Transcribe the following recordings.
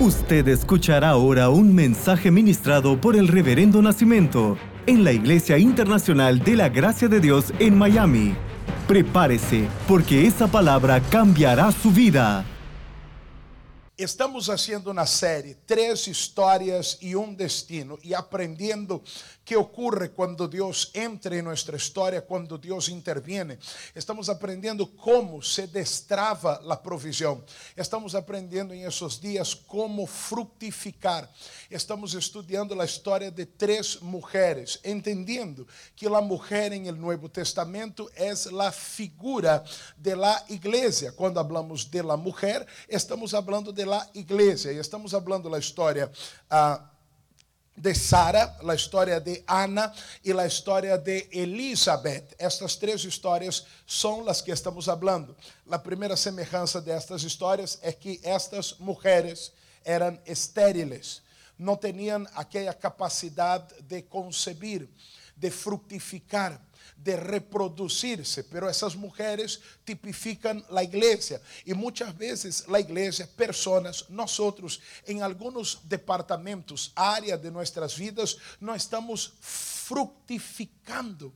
Usted escuchará ahora un mensaje ministrado por el Reverendo Nacimiento en la Iglesia Internacional de la Gracia de Dios en Miami. Prepárese, porque esa palabra cambiará su vida. Estamos haciendo una serie, 3 historias y un destino, y aprendiendo qué ocurre cuando Dios entra en nuestra historia, cuando Dios interviene. Estamos aprendiendo cómo se destraba la provisión. Estamos aprendiendo en esos días cómo fructificar. Estamos estudiando la historia de 3 mujeres, entendiendo que la mujer en el Nuevo Testamento es la figura de la iglesia. Cuando hablamos de la mujer, estamos hablando de la iglesia, y estamos hablando de la historia de Sara, la historia de Ana y la historia de Elizabeth. Estas 3 historias son las que estamos hablando. La primera semejanza de estas historias es que estas mujeres eran estériles, no tenían aquella capacidad de concebir, de fructificar, de reproducirse, pero esas mujeres tipifican la iglesia, y muchas veces la iglesia, personas, nosotros en algunos departamentos, áreas de nuestras vidas, no estamos fructificando,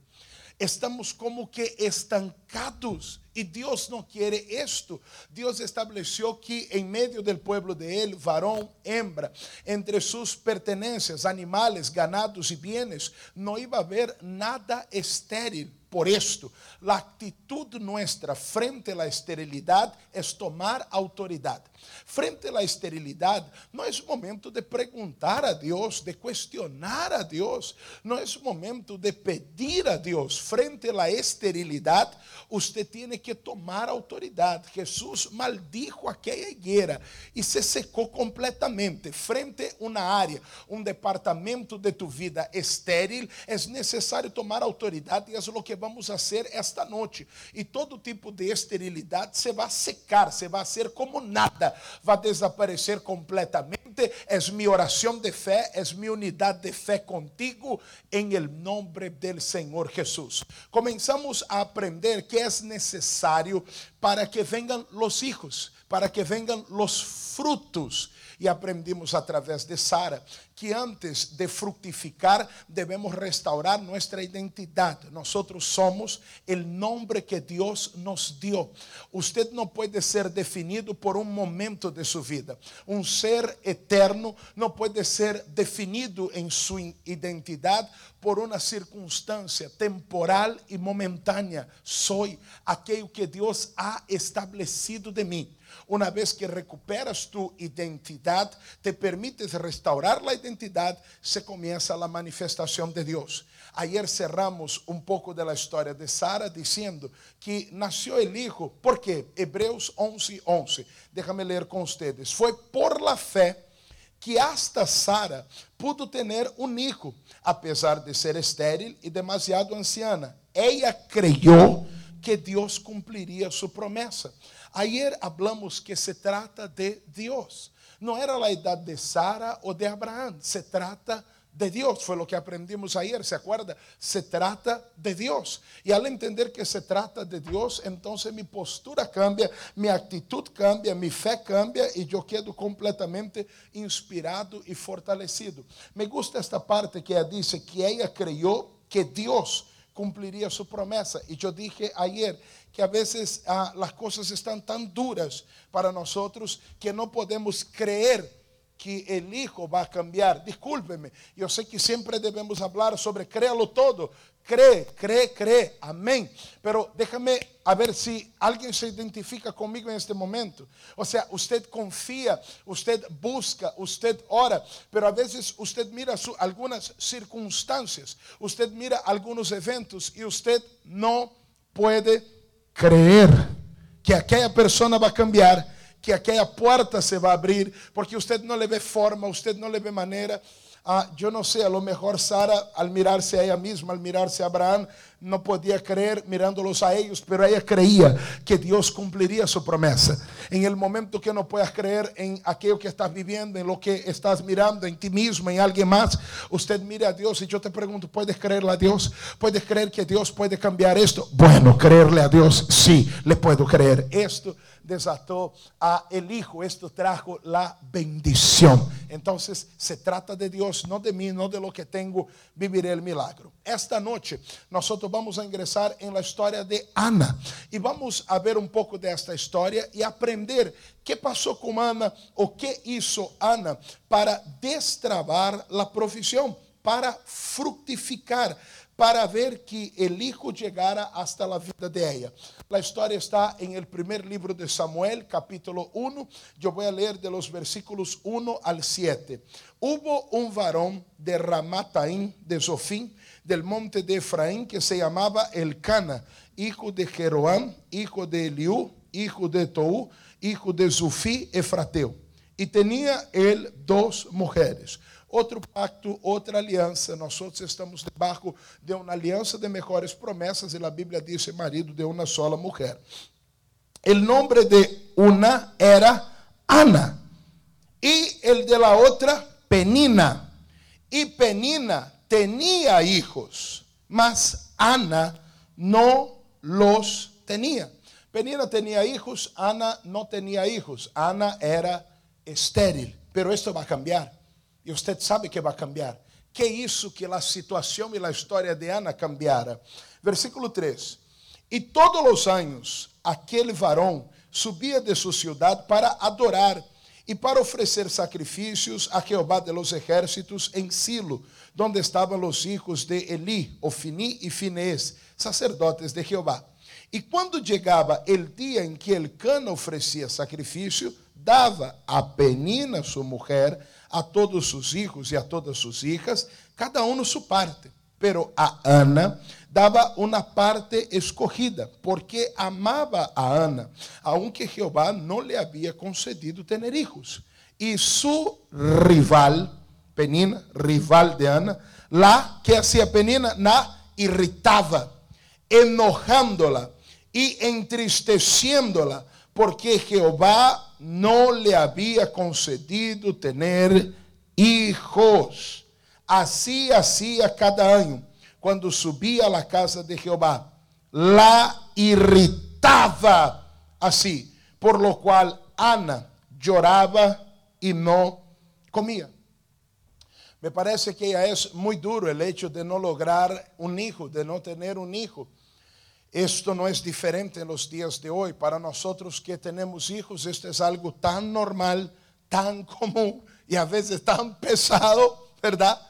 estamos como que estancados. Y Dios no quiere esto. Dios estableció que en medio del pueblo de él, varón, hembra, entre sus pertenencias, animales, ganados y bienes, no iba a haber nada estéril. Por esto, la actitud nuestra frente a la esterilidad es tomar autoridad. Frente a la esterilidad, no es momento de preguntar a Dios, de cuestionar a Dios. No es momento de pedir a Dios. Frente a la esterilidad, usted tiene que tomar autoridad. Jesús maldijo aquella higuera y se secó completamente. Frente a una área, un departamento de tu vida estéril, es necesario tomar autoridad, y es lo que vamos a hacer esta noche. Y todo tipo de esterilidad se va a secar, se va a hacer como nada, va a desaparecer completamente. Es mi oración de fe, es mi unidad de fe contigo en el nombre del Señor Jesús. Comenzamos a aprender que es necesario para que vengan los hijos, para que vengan los frutos. Y aprendimos a través de Sara que antes de fructificar debemos restaurar nuestra identidad. Nosotros somos el nombre que Dios nos dio. Usted no puede ser definido por un momento de su vida. Un ser eterno no puede ser definido en su identidad por una circunstancia temporal y momentánea. Soy aquello que Dios ha establecido de mí. Una vez que recuperas tu identidad, te permites restaurar la identidad, se comienza la manifestación de Dios. Ayer cerramos un poco de la historia de Sara diciendo que nació el hijo. ¿Por qué? Hebreos 11:11. Déjame leer con ustedes. Fue por la fe que hasta Sara pudo tener un hijo, a pesar de ser estéril y demasiado anciana. Ella creyó que Dios cumpliría su promesa. Ayer hablamos que se trata de Dios. No era la edad de Sara o de Abraham. Se trata de Dios. Fue lo que aprendimos ayer, ¿se acuerda? Se trata de Dios. Y al entender que se trata de Dios, entonces mi postura cambia, mi actitud cambia, mi fe cambia, y yo quedo completamente inspirado y fortalecido. Me gusta esta parte que ella dice que ella creyó que Dios cumpliría su promesa. Y yo dije ayer que a veces las cosas están tan duras para nosotros que no podemos creer que el hijo va a cambiar. Discúlpeme, yo sé que siempre debemos hablar sobre créalo todo. Cree, amén. Pero déjame a ver si alguien se identifica conmigo en este momento. O sea, usted confía, usted busca, usted ora, pero a veces usted mira algunas circunstancias, usted mira algunos eventos y usted no puede creer que aquella persona va a cambiar, que aquella puerta se va a abrir, porque usted no le ve forma, usted no le ve manera. Yo no sé, a lo mejor Sara, al mirarse a ella misma, al mirarse a Abraham, no podía creer mirándolos a ellos, pero ella creía que Dios cumpliría su promesa. En el momento que no puedas creer en aquello que estás viviendo, en lo que estás mirando, en ti mismo, en alguien más, usted mira a Dios. Y yo te pregunto, ¿puedes creerle a Dios? ¿Puedes creer que Dios puede cambiar esto? Bueno, creerle a Dios, sí, le puedo creer esto. desató a Eliú. Esto trajo la bendición. Entonces se trata de Dios, no de mí, no de lo que tengo. Viviré el milagro. Esta noche nosotros vamos a ingresar en la historia de Ana y vamos a ver un poco de esta historia y aprender qué pasó con Ana o qué hizo Ana para destrabar la provisión, para fructificar, para ver que el hijo llegara hasta la vida de ella. La historia está en el primer libro de Samuel, capítulo 1. Yo voy a leer de los versículos 1 al 7. Hubo un varón de Ramataim, de Zufí, del monte de Efraín, que se llamaba Elcana, hijo de Jeruán, hijo de Eliú, hijo de Toú, hijo de Zufí, Efrateu. Y tenía él 2 mujeres. Otro pacto, otra alianza. Nosotros estamos debajo de una alianza de mejores promesas, y la Biblia dice marido de una sola mujer. El nombre de una era Ana y el de la otra Penina. Y Penina tenía hijos, mas Ana no los tenía. Penina tenía hijos, Ana no tenía hijos. Ana era estéril, pero esto va a cambiar. Y usted sabe que va a cambiar. ¿Qué hizo que la situación y la historia de Ana cambiara? Versículo 3. Y todos los años aquel varón subía de su ciudad para adorar y para ofrecer sacrificios a Jehová de los ejércitos en Silo, donde estaban los hijos de Eli, Ofiní y Finés, sacerdotes de Jehová. Y cuando llegaba el día en que Elcana ofrecía sacrificio, daba a Penina, su mujer, a todos sus hijos y a todas sus hijas, cada uno su parte. Pero a Ana daba una parte escogida, porque amaba a Ana, aunque Jehová no le había concedido tener hijos. Y su rival, Penina, rival de Ana, la que hacía Penina, la irritaba, enojándola y entristeciéndola, porque Jehová no le había concedido tener hijos. Así hacía cada año cuando subía a la casa de Jehová. La irritaba así, por lo cual Ana lloraba y no comía. Me parece que ya es muy duro el hecho de no lograr un hijo, de no tener un hijo. Esto no es diferente en los días de hoy. Para nosotros que tenemos hijos, esto es algo tan normal, tan común y a veces tan pesado, ¿verdad?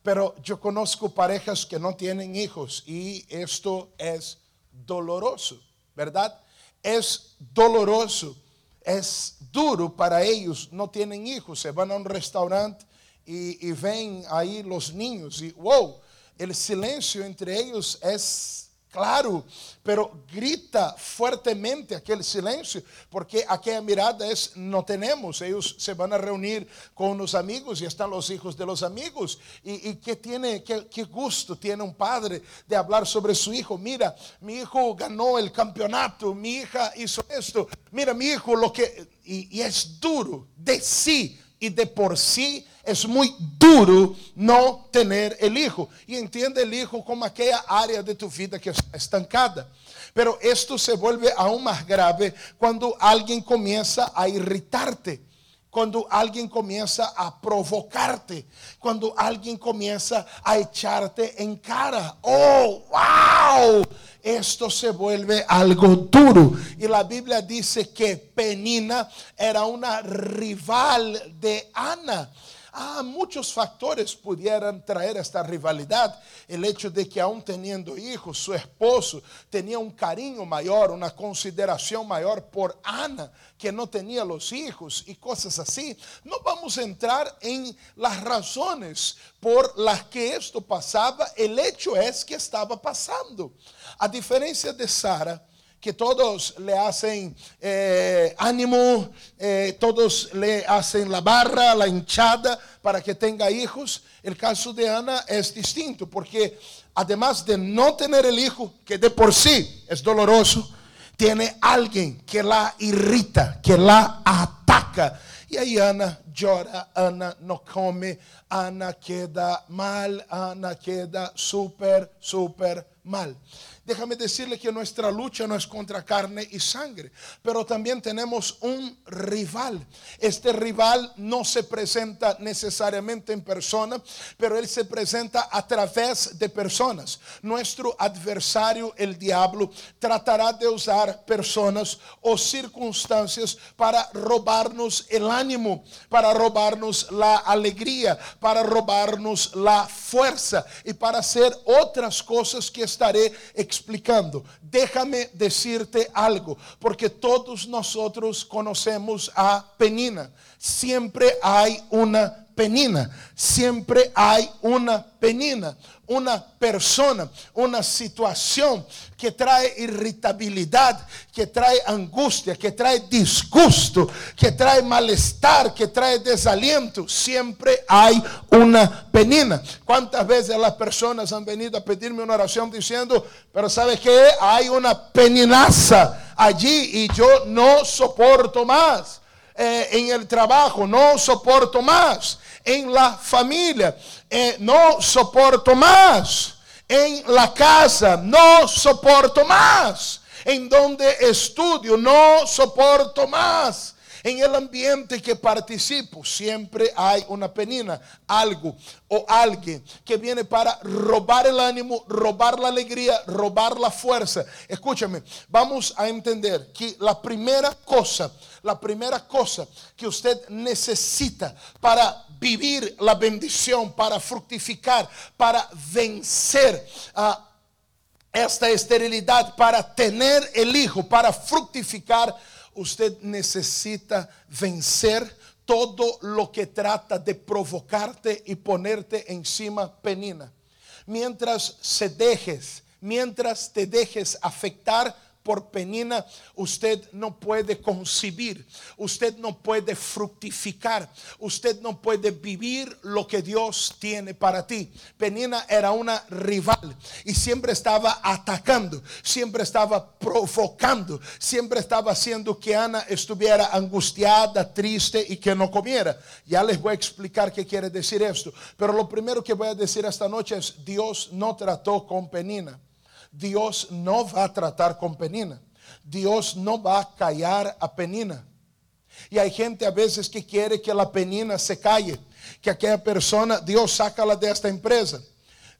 Pero yo conozco parejas que no tienen hijos y esto es doloroso, ¿verdad? Es doloroso, es duro para ellos, no tienen hijos. Se van a un restaurante y ven ahí los niños y wow, el silencio entre ellos es claro, pero grita fuertemente aquel silencio, porque aquella mirada es no tenemos. Ellos se van a reunir con unos amigos y están los hijos de los amigos. ¿Y qué gusto tiene un padre de hablar sobre su hijo? Mira, mi hijo ganó el campeonato, mi hija hizo esto, mira mi hijo lo que... Y es duro de sí y de por sí. Es muy duro no tener el hijo. Y entiende el hijo como aquella área de tu vida que está estancada. Pero esto se vuelve aún más grave cuando alguien comienza a irritarte, cuando alguien comienza a provocarte, cuando alguien comienza a echarte en cara. ¡Oh, wow! Esto se vuelve algo duro. Y la Biblia dice que Penina era una rival de Ana. Muchos factores pudieran traer esta rivalidad. El hecho de que aún teniendo hijos, su esposo tenía un cariño mayor, una consideración mayor por Ana, que no tenía los hijos y cosas así. No vamos a entrar en las razones por las que esto pasaba. El hecho es que estaba pasando. A diferencia de Sara, que todos le hacen ánimo, todos le hacen la barra, la hinchada para que tenga hijos. El caso de Ana es distinto, porque además de no tener el hijo, que de por sí es doloroso, tiene alguien que la irrita, que la ataca. Y ahí Ana llora, Ana no come, Ana queda mal, Ana queda súper mal. Déjame decirle que nuestra lucha no es contra carne y sangre, pero también tenemos un rival. Este rival no se presenta necesariamente en persona, pero él se presenta a través de personas. Nuestro adversario, el diablo, tratará de usar personas o circunstancias para robarnos el ánimo, para robarnos la alegría, para robarnos la fuerza y para hacer otras cosas que estaré explicando. Déjame decirte algo, porque todos nosotros conocemos a Penina. Siempre hay una Penina, siempre hay una Penina, una persona, una situación que trae irritabilidad, que trae angustia, que trae disgusto, que trae malestar, que trae desaliento. Siempre hay una Penina. ¿Cuántas veces las personas han venido a pedirme una oración diciendo, pero ¿sabes qué? Hay una peninaza allí y yo no soporto más? En el trabajo, no soporto más. En la familia, no soporto más. En la casa, no soporto más. En donde estudio, no soporto más. En el ambiente que participo, siempre hay una penina, algo o alguien que viene para robar el ánimo, robar la alegría, robar la fuerza. Escúchame, vamos a entender que la primera cosa que usted necesita para vivir la bendición, para fructificar, para vencer esta esterilidad, para tener el hijo, para fructificar, usted necesita vencer todo lo que trata de provocarte y ponerte encima penina. Mientras te dejes afectar por penina, usted no puede concebir, usted no puede fructificar, usted no puede vivir lo que Dios tiene para ti. Penina era una rival y siempre estaba atacando, siempre estaba provocando, siempre estaba haciendo que Ana estuviera angustiada, triste y que no comiera. Ya les voy a explicar qué quiere decir esto, pero lo primero que voy a decir esta noche es: Dios no trató con penina. Dios no va a tratar con penina. Dios no va a callar a penina. Y hay gente a veces que quiere que la penina se calle, que aquella persona, Dios, sácala de esta empresa.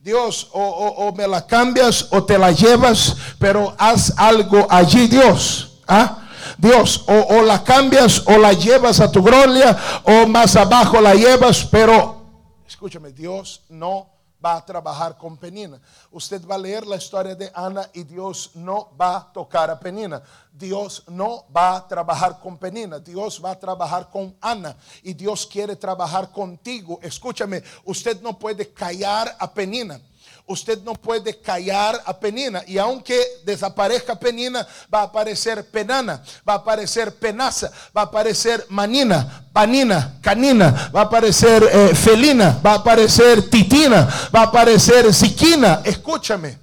Dios, o me la cambias o te la llevas, pero haz algo allí, Dios. ¿Ah? Dios, o la cambias o la llevas a tu gloria, o más abajo la llevas, pero escúchame, Dios no va a trabajar con penina. Usted va a leer la historia de Ana y Dios no va a tocar a penina. Dios no va a trabajar con penina. Dios va a trabajar con Ana y Dios quiere trabajar contigo. Escúchame, usted no puede callar a penina. Usted no puede callar a penina. Y aunque desaparezca penina, va a aparecer penana, va a aparecer penaza, va a aparecer manina, panina, canina, va a aparecer felina, va a aparecer titina, va a aparecer siquina. Escúchame,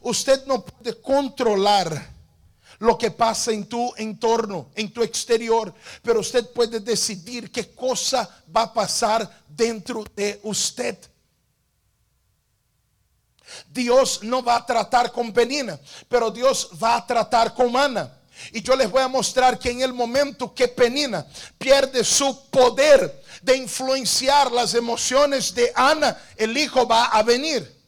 usted no puede controlar lo que pasa en tu entorno, en tu exterior, pero usted puede decidir qué cosa va a pasar dentro de usted. Dios no va a tratar con penina, pero Dios va a tratar con Ana. Y yo les voy a mostrar que en el momento que penina pierde su poder de influenciar las emociones de Ana, el hijo va a venir.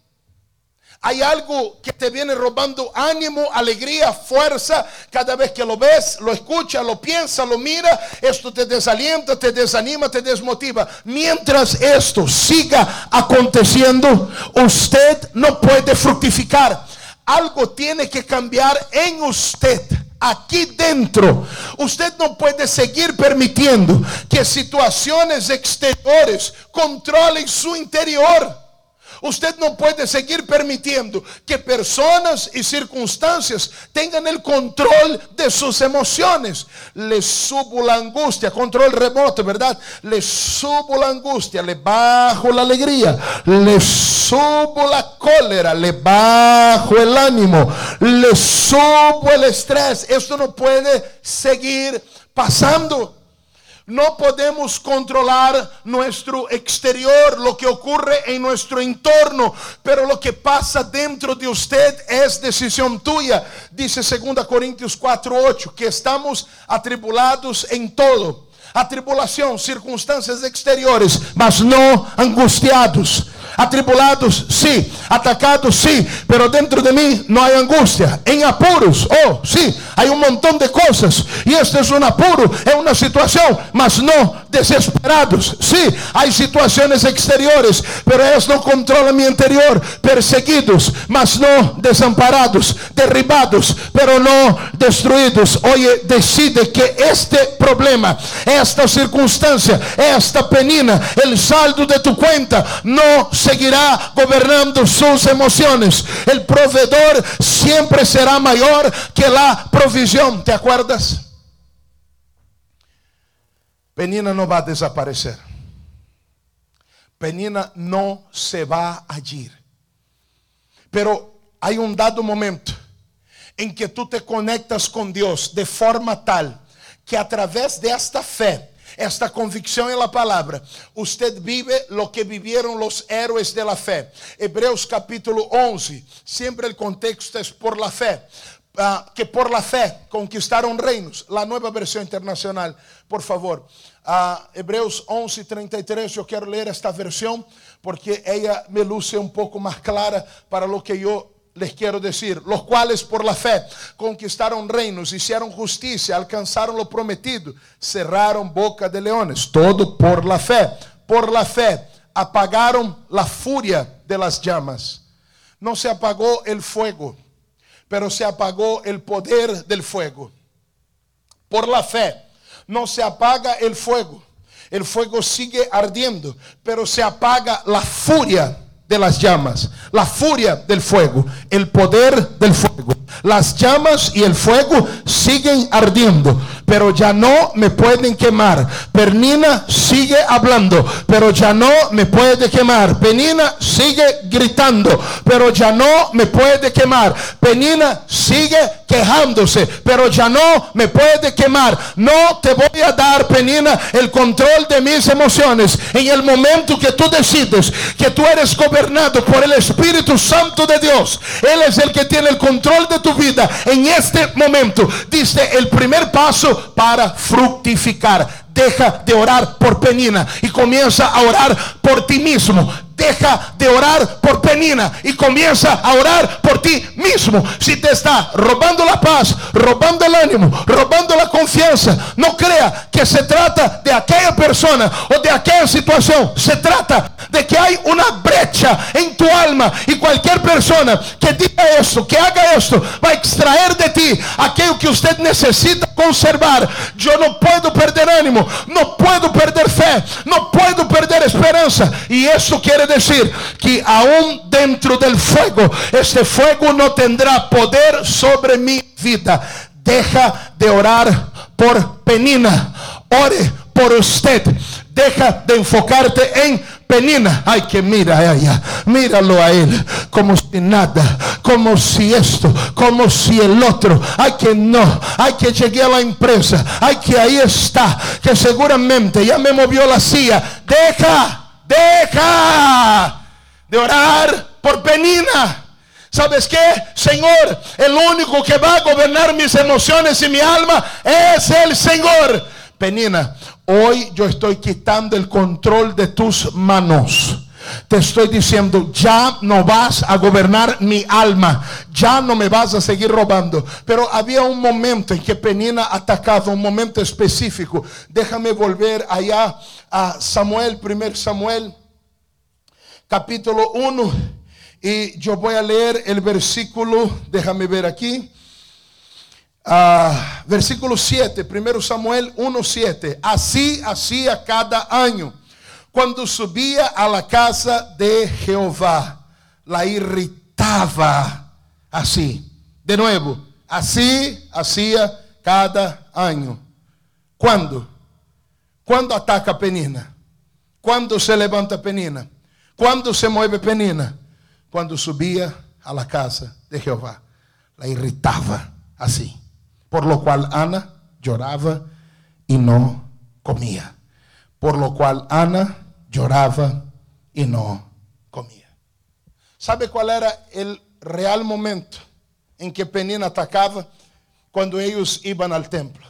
Hay algo que te viene robando ánimo, alegría, fuerza. Cada vez que lo ves, lo escuchas, lo piensas, lo miras, esto te desalienta, te desanima, te desmotiva. Mientras esto siga aconteciendo, usted no puede fructificar. Algo tiene que cambiar en usted, aquí dentro. Usted no puede seguir permitiendo que situaciones exteriores controlen su interior. Usted no puede seguir permitiendo que personas y circunstancias tengan el control de sus emociones. Le subo la angustia, control remoto, ¿verdad? Le subo la angustia, le bajo la alegría, le subo la cólera, le bajo el ánimo, le subo el estrés. Esto no puede seguir pasando. No podemos controlar nuestro exterior, lo que ocurre en nuestro entorno, pero lo que pasa dentro de usted es decisión tuya. Dice 2 Corintios 4:8 que estamos atribulados en todo. Atribulación, circunstancias exteriores, mas no angustiados. Atribulados, sí. Atacados, sí. Pero dentro de mí no hay angustia. En apuros, oh, sí. Hay un montón de cosas. Y este es un apuro, es una situación, mas no desesperados. Sí, hay situaciones exteriores, pero ellos no controlan mi interior. Perseguidos, mas no desamparados. Derribados, pero no destruidos. Oye, decide que este problema, esta circunstancia, esta penina, el saldo de tu cuenta no seguirá gobernando sus emociones. El proveedor siempre será mayor que la provisión. ¿Te acuerdas? Penina no va a desaparecer. Penina no se va a ir. Pero hay un dado momento en que tú te conectas con Dios de forma tal que a través de esta fe, esta convicción en la palabra, usted vive lo que vivieron los héroes de la fe. Hebreos capítulo 11, siempre el contexto es por la fe, que por la fe conquistaron reinos. La nueva versión internacional, por favor. Hebreos 11:33, yo quiero leer esta versión porque ella me luce un poco más clara para lo que yo les quiero decir. Los cuales por la fe conquistaron reinos, hicieron justicia, alcanzaron lo prometido, cerraron boca de leones. Todo por la fe. Por la fe apagaron la furia de las llamas. No se apagó el fuego, pero se apagó el poder del fuego. Por la fe no se apaga el fuego. El fuego sigue ardiendo, pero se apaga la furia de las llamas, la furia del fuego, el poder del fuego. Las llamas y el fuego siguen ardiendo, pero ya no me pueden quemar. Penina sigue hablando, pero ya no me puede quemar. Penina sigue gritando, pero ya no me puede quemar. Penina sigue quejándose, pero ya no me puede quemar. No te voy a dar, Penina, el control de mis emociones. En el momento que tú decides que tú eres gobernado por el Espíritu Santo de Dios, Él es el que tiene el control de tu vida. En este momento diste el primer paso para fructificar. Deja de orar por Penina y comienza a orar por ti mismo. Deja de orar por Penina y comienza a orar por ti mismo. Si te está robando la paz, robando el ánimo, robando la confianza, no crea que se trata de aquella persona o de aquella situación. Se trata de que hay una brecha en tu alma, y cualquier persona que diga esto, que haga esto, va a extraer de ti aquello que usted necesita conservar. Yo no puedo perder ánimo, no puedo perder fe, no puedo perder esperanza. Y eso quiere decir que aún dentro del fuego, este fuego no tendrá poder sobre mi vida. Deja de orar por Penina, ore por usted. Deja de enfocarte en Penina. Ay, que mira a ella, míralo a él, como si nada, como si esto, como si el otro. Ay, que no, ay, que llegué a la empresa, ay, que ahí está, que seguramente ya me movió la silla. Deja de orar por Penina. ¿Sabes qué, Señor? El único que va a gobernar mis emociones y mi alma es el Señor. Penina, hoy yo estoy quitando el control de tus manos. Te estoy diciendo, ya no vas a gobernar mi alma, ya no me vas a seguir robando. Pero había un momento en que Penina atacaba, un momento específico. Déjame volver allá a Samuel, 1 Samuel capítulo 1, y yo voy a leer el versículo, déjame ver aquí, versículo 7, 1 Samuel 1:7. Así hacía cada año cuando subía a la casa de Jehová, la irritaba así. De nuevo, así hacía cada año. ¿Cuándo? ¿Cuándo ataca Penina? ¿Cuándo se levanta Penina? ¿Cuándo se mueve Penina? Cuando subía a la casa de Jehová, la irritaba así. Por lo cual Ana lloraba y no comía, por lo cual Ana lloraba y no comía. ¿Sabe cuál era el real momento en que Penina atacaba? Cuando ellos iban al templo,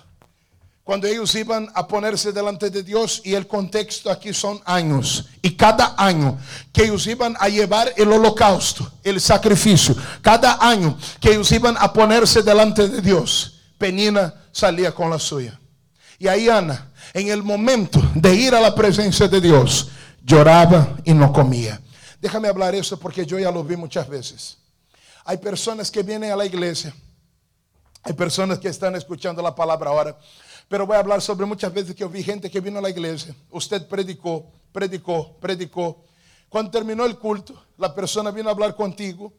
cuando ellos iban a ponerse delante de Dios. Y el contexto aquí son años, y cada año que ellos iban a llevar el holocausto, el sacrificio, cada año que ellos iban a ponerse delante de Dios, Penina salía con la suya. Y ahí Ana, en el momento de ir a la presencia de Dios, lloraba y no comía. Déjame hablar eso porque yo ya lo vi muchas veces. Hay personas que vienen a la iglesia, hay personas que están escuchando la palabra ahora, pero voy a hablar sobre muchas veces que yo vi gente que vino a la iglesia. Usted predicó, predicó, predicó. Cuando terminó el culto, la persona vino a hablar contigo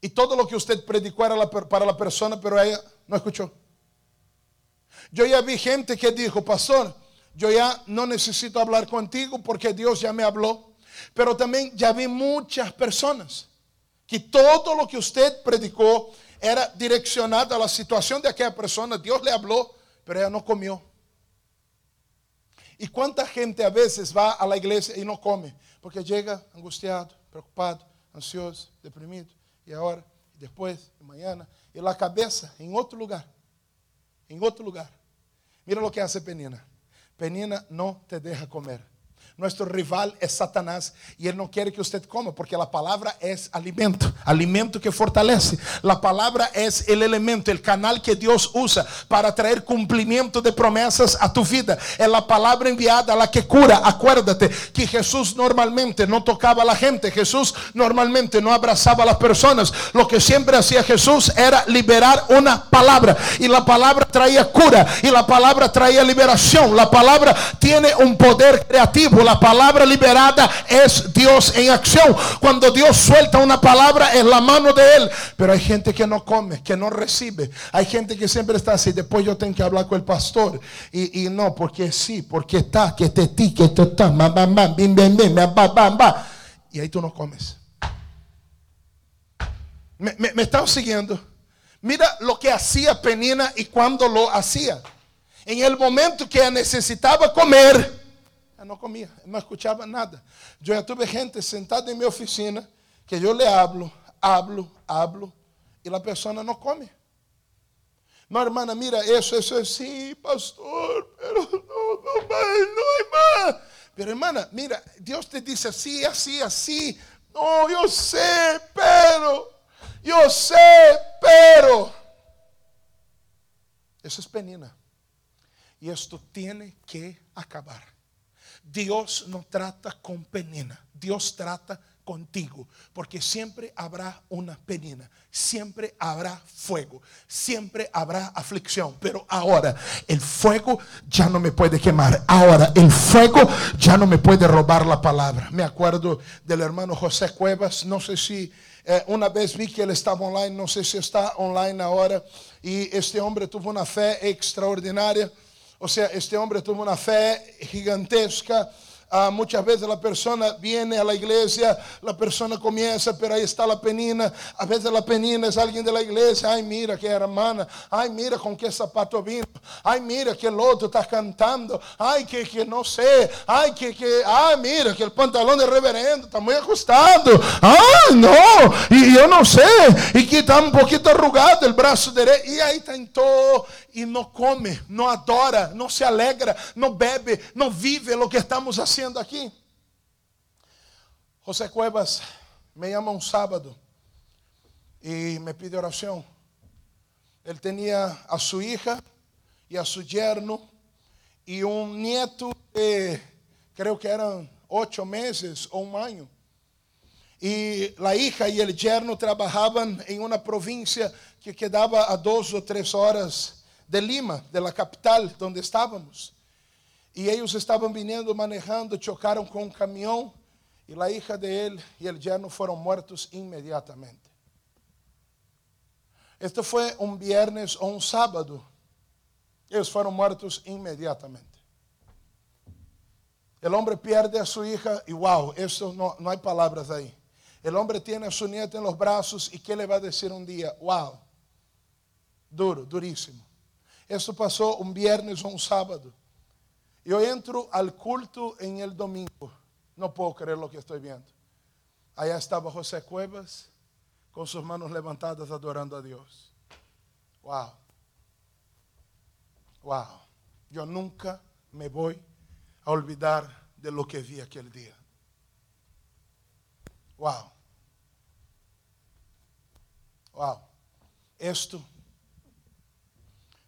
y todo lo que usted predicó era para la persona, pero ella no escuchó. Yo ya vi gente que dijo: pastor, yo ya no necesito hablar contigo porque Dios ya me habló. Pero también ya vi muchas personas que todo lo que usted predicó era direccionado a la situación de aquella persona. Dios le habló, pero ella no comió. ¿Y cuánta gente a veces va a la iglesia y no come? Porque llega angustiado, preocupado, ansioso, deprimido. Y ahora, y después, y mañana, y la cabeza en otro lugar, en otro lugar. Mira lo que hace Penina. Penina no te deja comer. Nuestro rival es Satanás y él no quiere que usted coma, porque la palabra es alimento, alimento que fortalece. La palabra es el elemento, el canal que Dios usa para traer cumplimiento de promesas a tu vida. Es la palabra enviada a la que cura. Acuérdate que Jesús normalmente no tocaba a la gente, Jesús normalmente no abrazaba a las personas. Lo que siempre hacía Jesús era liberar una palabra, y la palabra traía cura, y la palabra traía liberación. La palabra tiene un poder creativo. La palabra liberada es Dios en acción. Cuando Dios suelta una palabra, es la mano de Él. Pero hay gente que no come, que no recibe. Hay gente que siempre está así: después yo tengo que hablar con el pastor. Y no, porque sí, porque está, que te ti, que te está, y ahí tú no comes. Me están siguiendo. Mira lo que hacía Penina y cuando lo hacía. En el momento que necesitaba comer, no comía, no escuchaba nada. Yo ya tuve gente sentada en mi oficina que yo le hablo y la persona no come. No, hermana, mira, eso es sí, pastor, pero no hay más. Pero hermana, mira, Dios te dice así. No, yo sé, pero. Eso es Penina. Y esto tiene que acabar. Dios no trata con Penina, Dios trata contigo, porque siempre habrá una Penina, siempre habrá fuego, siempre habrá aflicción. Pero ahora el fuego ya no me puede quemar, ahora el fuego ya no me puede robar la palabra. Me acuerdo del hermano José Cuevas, no sé si una vez vi que él estaba online, no sé si está online ahora. Y este hombre tuvo una fe extraordinaria. O sea, este hombre tuvo una fe gigantesca. Muchas veces la persona viene a la iglesia, la persona comienza, pero ahí está la Penina. A veces la Penina es alguien de la iglesia. Ay, mira qué hermana, ay, mira con qué zapato vino, ay, mira que el otro está cantando, ay, que no sé, ay, ay, mira que el pantalón del reverendo está muy ajustado, ay, no, y yo no sé, y que está un poquito arrugado el brazo derecho, y ahí está en todo, y no come, no adora, no se alegra, no bebe, no vive lo que estamos haciendo aquí. José Cuevas me llama un sábado y me pide oración. Él tenía a su hija y a su yerno y un nieto de, creo que eran 8 meses o un año. Y la hija y el yerno trabajaban en una provincia que quedaba a 2 o 3 horas de Lima, de la capital donde estábamos. Y ellos estaban viniendo, manejando, chocaron con un camión y la hija de él y el yerno fueron muertos inmediatamente. Esto fue un viernes o un sábado. Ellos fueron muertos inmediatamente. El hombre pierde a su hija y wow, eso no hay palabras ahí. El hombre tiene a su nieta en los brazos y ¿qué le va a decir un día? Wow, durísimo. Esto pasó un viernes o un sábado. Yo entro al culto en el domingo. No puedo creer lo que estoy viendo. Allá estaba José Cuevas con sus manos levantadas adorando a Dios. Wow. Wow. Yo nunca me voy a olvidar de lo que vi aquel día. Wow. Wow. Esto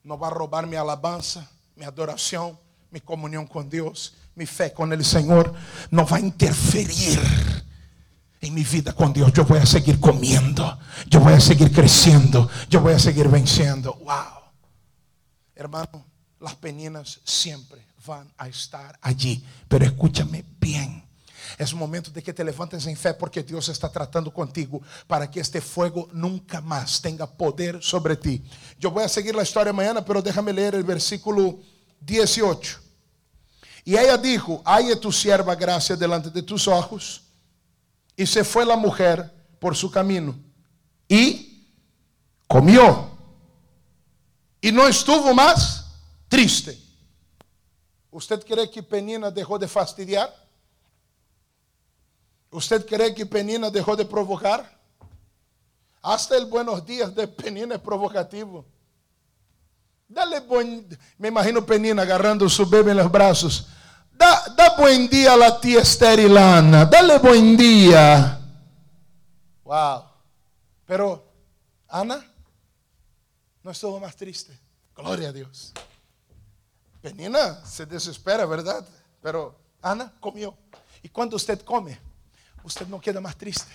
no va a robar mi alabanza, mi adoración, mi comunión con Dios, mi fe con el Señor. No va a interferir en mi vida con Dios. Yo voy a seguir comiendo, yo voy a seguir creciendo, yo voy a seguir venciendo. Wow. Hermano, las Peninas siempre van a estar allí. Pero escúchame bien. Es momento de que te levantes en fe, porque Dios está tratando contigo para que este fuego nunca más tenga poder sobre ti. Yo voy a seguir la historia mañana, pero déjame leer el versículo 18. Y ella dijo: halle tu sierva gracia delante de tus ojos. Y se fue la mujer por su camino y comió, y no estuvo más triste. ¿Usted cree que Penina dejó de fastidiar? ¿Usted cree que Penina dejó de provocar? Hasta el buenos días de Penina es provocativo. Dale buen... Me imagino Penina agarrando su bebé en los brazos. Da buen día a la tía Esterilana. Dale buen día. Wow. Pero Ana no estuvo más triste. Gloria a Dios. Penina se desespera, ¿verdad? Pero Ana comió. Y cuando usted come, usted no queda más triste.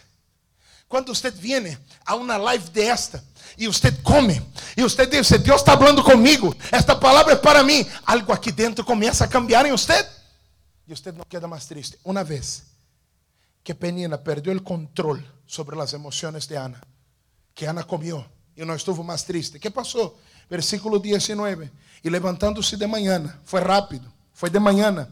Cuando usted viene a una live de esta y usted come y usted dice: Dios está hablando conmigo, esta palabra es para mí, algo aquí dentro comienza a cambiar en usted y usted no queda más triste. Una vez que Penina perdió el control sobre las emociones de Ana, que Ana comió y no estuvo más triste, ¿qué pasó? Versículo 19. Y levantándose de mañana, fue rápido, fue de mañana,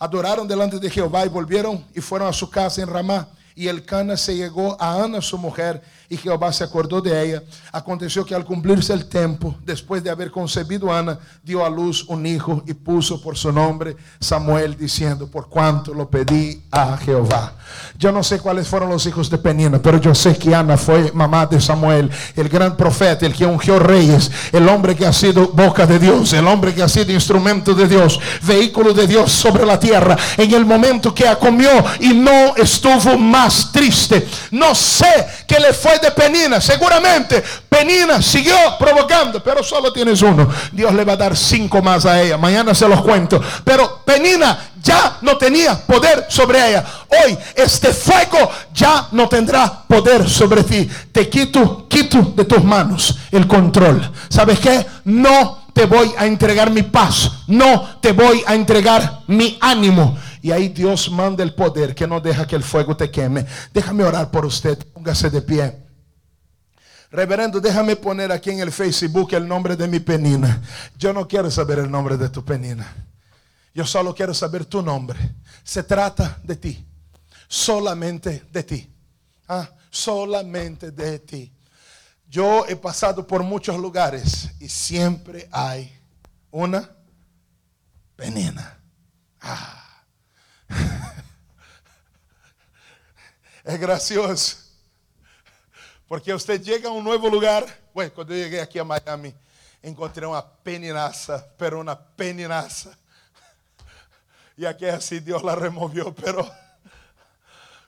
adoraron delante de Jehová y volvieron y fueron a su casa en Ramá. Y Elcana se llegó a Ana su mujer, y Jehová se acordó de ella. Aconteció que al cumplirse el tiempo, después de haber concebido a Ana, dio a luz un hijo y puso por su nombre Samuel, diciendo: por cuanto lo pedí a Jehová. Yo no sé cuáles fueron los hijos de Penina, pero yo sé que Ana fue mamá de Samuel, el gran profeta, el que ungió reyes, el hombre que ha sido boca de Dios, el hombre que ha sido instrumento de Dios, vehículo de Dios sobre la tierra. En el momento que comió y no estuvo mal triste. No sé qué le fue de Penina. Seguramente Penina siguió provocando, pero solo tienes uno. Dios le va a dar 5 más a ella. Mañana se los cuento. Pero Penina ya no tenía poder sobre ella. Hoy este fuego ya no tendrá poder sobre ti. Te quito de tus manos el control. ¿Sabes qué? No te voy a entregar mi paz. No te voy a entregar mi ánimo. Y ahí Dios manda el poder que no deja que el fuego te queme. Déjame orar por usted. Póngase de pie. Reverendo, déjame poner aquí en el Facebook el nombre de mi Penina. Yo no quiero saber el nombre de tu Penina. Yo solo quiero saber tu nombre. Se trata de ti. Solamente de ti. Ah, solamente de ti. Yo he pasado por muchos lugares y siempre hay una Penina. Ah. Es gracioso, porque usted llega a un nuevo lugar. Bueno, cuando yo llegué aquí a Miami, encontré una peninaza, pero una peninaza. Y aquí así Dios la removió. Pero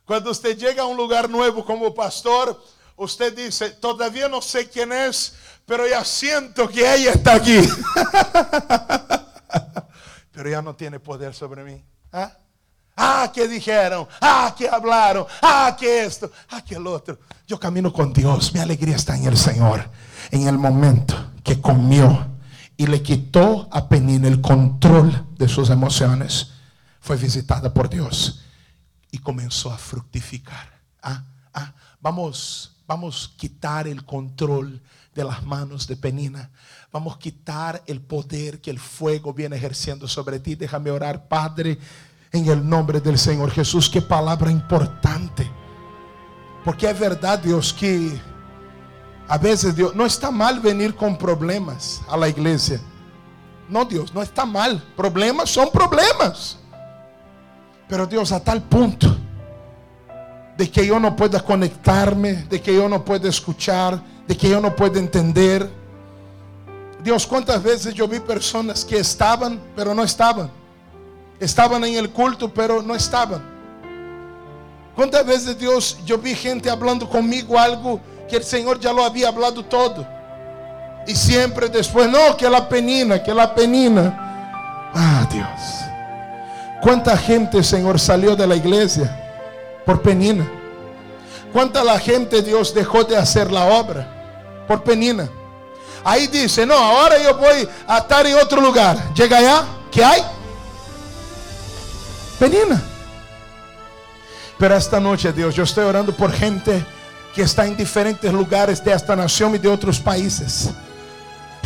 cuando usted llega a un lugar nuevo como pastor, usted dice: todavía no sé quién es, pero ya siento que ella está aquí. Pero ya no tiene poder sobre mí. ¿Ah? Ah, que dijeron, ah, que hablaron, ah, que esto, ah, que el otro. Yo camino con Dios, mi alegría está en el Señor. En el momento que comió y le quitó a Penina el control de sus emociones, fue visitada por Dios y comenzó a fructificar. Vamos a quitar el control de las manos de Penina. Vamos a quitar el poder que el fuego viene ejerciendo sobre ti. Déjame orar, Padre. En el nombre del Señor Jesús, qué palabra importante. Porque es verdad, Dios, que a veces Dios no está mal venir con problemas a la iglesia. No, Dios, no está mal. Problemas son problemas. Pero Dios, a tal punto de que yo no pueda conectarme, de que yo no pueda escuchar, de que yo no pueda entender. Dios, cuántas veces yo vi personas que estaban, pero no estaban. Estaban en el culto, pero no estaban. Cuántas veces, Dios, yo vi gente hablando conmigo algo que el Señor ya lo había hablado todo. Y siempre después, no, que la Penina, que la Penina. Ah, Dios. Cuánta gente, Señor, salió de la iglesia por Penina. Cuánta la gente, Dios, dejó de hacer la obra por Penina. Ahí dice, no, ahora yo voy a estar en otro lugar. Llega allá, ¿qué hay? Penina. Pero esta noche, Dios, yo estoy orando por gente que está en diferentes lugares de esta nación y de otros países.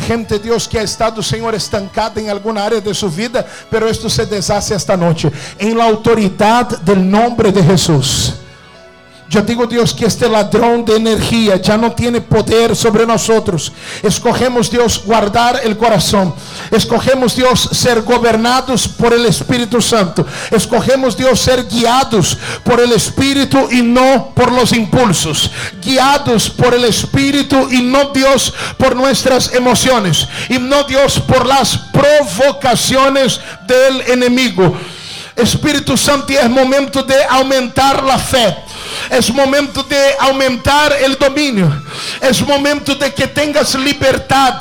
Gente, Dios, que ha estado, Señor, estancada en alguna área de su vida, pero esto se deshace esta noche. En la autoridad del nombre de Jesús. Yo digo, Dios, que este ladrón de energía ya no tiene poder sobre nosotros. Escogemos, Dios, guardar el corazón. Escogemos, Dios, ser gobernados por el Espíritu Santo. Escogemos, Dios, ser guiados por el Espíritu y no por los impulsos. Guiados por el Espíritu y no, Dios, por nuestras emociones. Y no, Dios, por las provocaciones del enemigo. Espíritu Santo, es momento de aumentar la fe. Es momento de aumentar el dominio. Es momento de que tengas libertad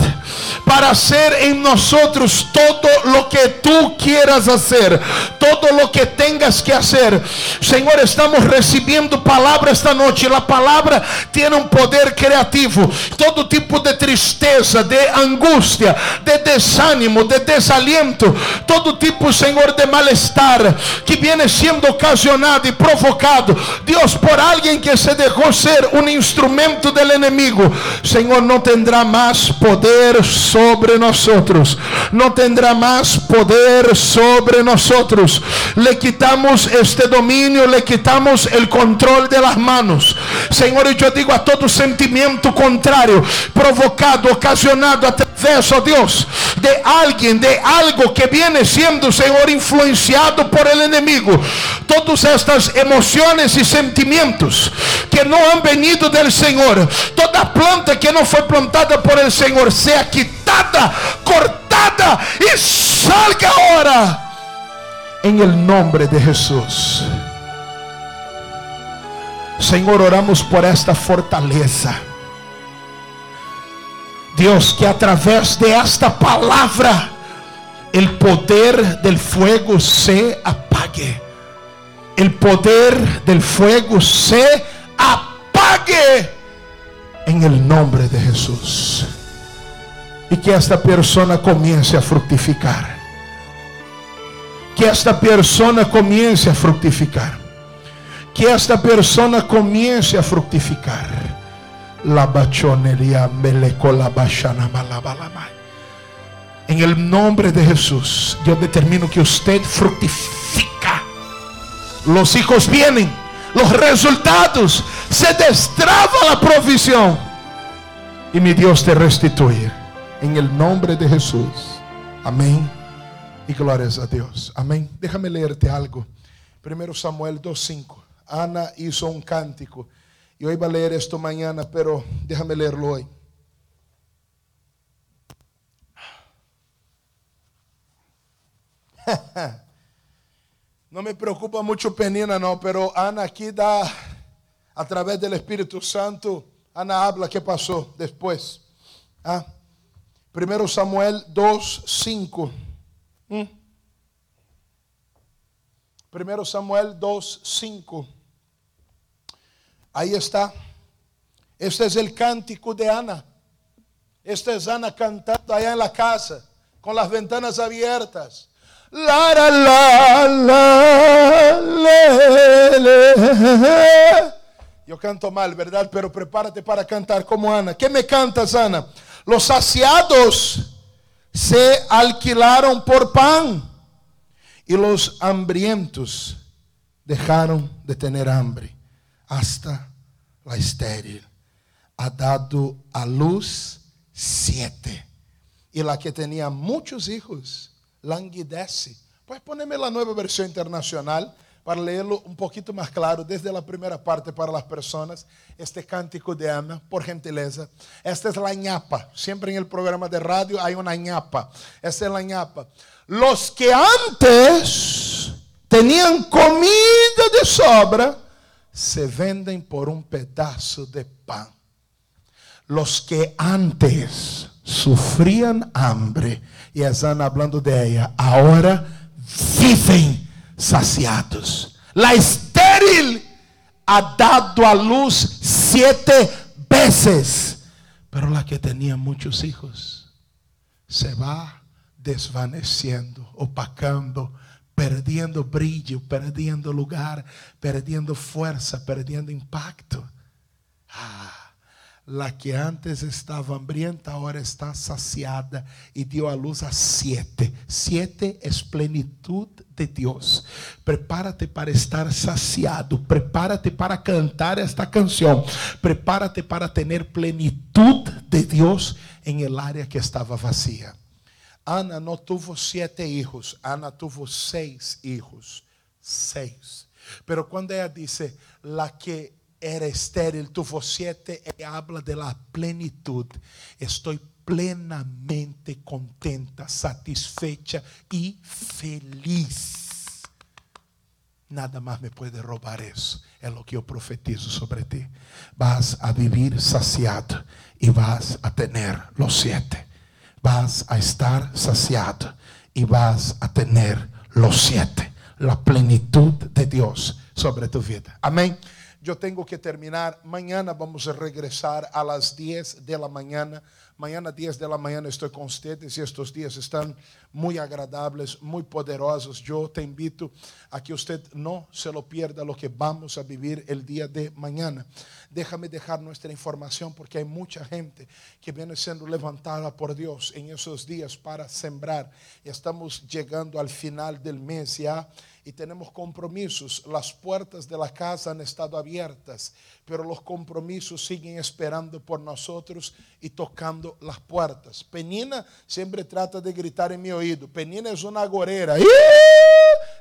para hacer en nosotros todo lo que tú quieras hacer, todo lo que tengas que hacer. Señor, estamos recibiendo palabra esta noche. La palabra tiene un poder creativo. Todo tipo de tristeza, de angustia, de desánimo, de desaliento, todo tipo, Señor, de malestar que viene siendo ocasionado y provocado, Dios, por alguien que se dejó ser un instrumento del enemigo. Señor, no tendrá más poder sobre nosotros. No tendrá más poder sobre nosotros. Le quitamos este dominio, le quitamos el control de las manos. Señor, y yo digo a todo sentimiento contrario, provocado, ocasionado a través, oh Dios, de alguien, de algo que viene siendo, Señor, influenciado por el enemigo. Todas estas emociones y sentimientos que no han venido del Señor, toda planta que no fue plantada por el Señor, sea quitada, cortada y salga ahora en el nombre de Jesús. Señor, oramos por esta fortaleza, Dios, que a través de esta palabra el poder del fuego se apague. El poder del fuego se apague en el nombre de Jesús. Y que esta persona comience a fructificar. Que esta persona comience a fructificar. Que esta persona comience a fructificar. La bachonería meleco la bachana malabalama. En el nombre de Jesús, yo determino que usted fructifica. Los hijos vienen, los resultados, se destraba la provisión y mi Dios te restituye. En el nombre de Jesús. Amén. Y glorias a Dios. Amén. Déjame leerte algo. 1 Samuel 2:5. Ana hizo un cántico. Yo iba a leer esto mañana, pero déjame leerlo hoy. No me preocupa mucho Penina, no, pero Ana aquí da, a través del Espíritu Santo, Ana habla qué pasó después. ¿Ah? 1 Samuel 2:5. 1 Samuel 2:5. Ahí está. Este es el cántico de Ana. Esta es Ana cantando allá en la casa, con las ventanas abiertas. La la la la le, le. Yo canto mal, ¿verdad? Pero prepárate para cantar como Ana. ¿Qué me cantas, Ana? Los saciados se alquilaron por pan y los hambrientos dejaron de tener hambre. Hasta la estéril ha dado a luz 7 y la que tenía muchos hijos languidece. Puedes ponerme la nueva versión internacional para leerlo un poquito más claro desde la primera parte para las personas. Este cántico de Ana, por gentileza. Esta es la ñapa. Siempre en el programa de radio hay una ñapa. Esta es la ñapa. Los que antes tenían comida de sobra se venden por un pedazo de pan. Los que antes sufrían hambre, y es Ana hablando de ella, ahora viven saciados. La estéril ha dado a luz 7 veces, pero la que tenía muchos hijos se va desvaneciendo, opacando, perdiendo brillo, perdiendo lugar, perdiendo fuerza, perdiendo impacto. La que antes estaba hambrienta ahora está saciada y dio a luz a 7. 7 es plenitud de Dios. Prepárate para estar saciado. Prepárate para cantar esta canción. Prepárate para tener plenitud de Dios en el área que estaba vacía. Ana no tuvo 7 hijos. Ana tuvo 6 hijos. 6. Pero cuando ella dice la que era estéril tuvo 7, ella habla de la plenitud. Estoy plenamente contenta, satisfecha y feliz. Nada más me puede robar eso. Es lo que yo profetizo sobre ti. Vas a vivir saciado y vas a tener los 7. Vas a estar saciado y vas a tener los 7. La plenitud de Dios sobre tu vida. Amén. Yo tengo que terminar. Mañana vamos a regresar a las 10 de la mañana. Mañana 10 de la mañana estoy con ustedes y estos días están muy agradables, muy poderosos. Yo te invito a que usted no se lo pierda lo que vamos a vivir el día de mañana. Déjame dejar nuestra información porque hay mucha gente que viene siendo levantada por Dios en esos días para sembrar. Estamos llegando al final del mes ya. Y tenemos compromisos. Las puertas de la casa han estado abiertas, pero los compromisos siguen esperando por nosotros y tocando las puertas. Penina siempre trata de gritar en mi oído. Penina es una agorera.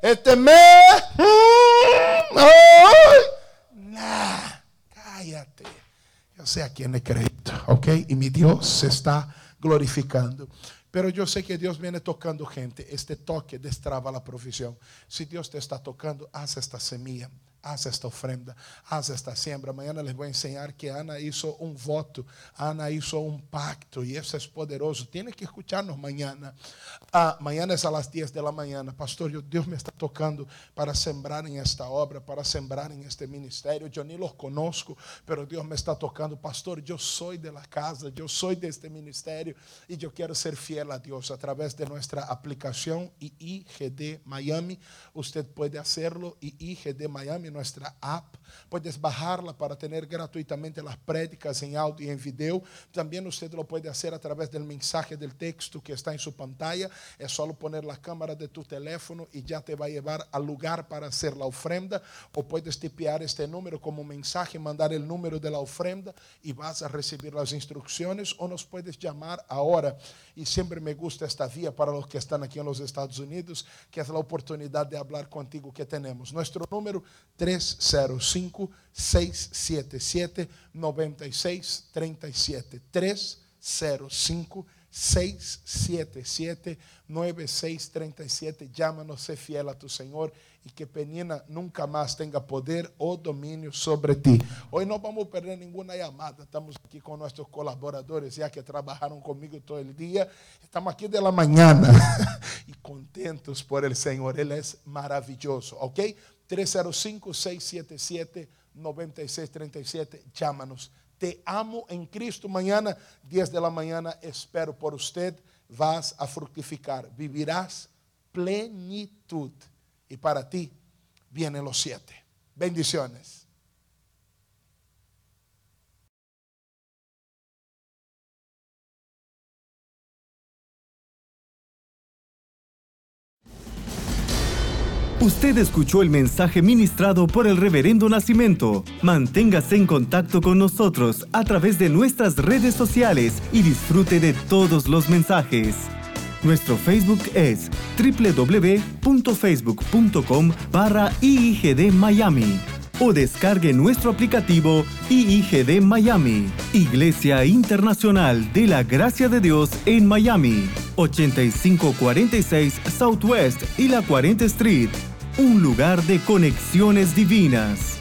Este mes. Cállate. Yo sé a quién he creído, ¿ok? Y mi Dios se está glorificando. Pero yo sé que Dios viene tocando gente. Este toque destraba la provisión. Si Dios te está tocando, haz esta semilla, haz esta ofrenda, haz esta siembra. Mañana les voy a enseñar que Ana hizo un voto, Ana hizo un pacto, y eso es poderoso. Tienes que escucharnos mañana. Mañana es a las 10 de la mañana. Pastor, Dios me está tocando para sembrar en esta obra, para sembrar en este ministerio. Yo ni los conozco, pero Dios me está tocando. Pastor, yo soy de la casa, yo soy de este ministerio y yo quiero ser fiel a Dios. A través de nuestra aplicación IIGD Miami, usted puede hacerlo. IIGD Miami, nuestra app, puedes bajarla para tener gratuitamente las prédicas en audio y en video. También usted lo puede hacer a través del mensaje del texto que está en su pantalla. Es solo poner la cámara de tu teléfono y ya te va a llevar al lugar para hacer la ofrenda, o puedes tipear este número como mensaje, mandar el número de la ofrenda y vas a recibir las instrucciones, o nos puedes llamar ahora. Y siempre me gusta esta vía para los que están aquí en los Estados Unidos, que es la oportunidad de hablar contigo que tenemos. Nuestro número 305-677-9637, 305-677-9637. Llámanos, sé fiel a tu Señor, y que Penina nunca más tenga poder o dominio sobre ti. Hoy no vamos a perder ninguna llamada. Estamos aquí con nuestros colaboradores ya que trabajaron conmigo todo el día. Estamos aquí de la mañana y contentos por el Señor. Él es maravilloso, ¿ok? 305-677-9637. Llámanos. Te amo en Cristo. Mañana 10 de la mañana espero por usted. Vas a fructificar, vivirás plenitud, y para ti vienen los 7. Bendiciones. Usted escuchó el mensaje ministrado por el Reverendo Nacimiento. Manténgase en contacto con nosotros a través de nuestras redes sociales y disfrute de todos los mensajes. Nuestro Facebook es www.facebook.com/IIGD Miami o descargue nuestro aplicativo IIGD Miami, Iglesia Internacional de la Gracia de Dios en Miami, 8546 Southwest y la 40 Street, un lugar de conexiones divinas.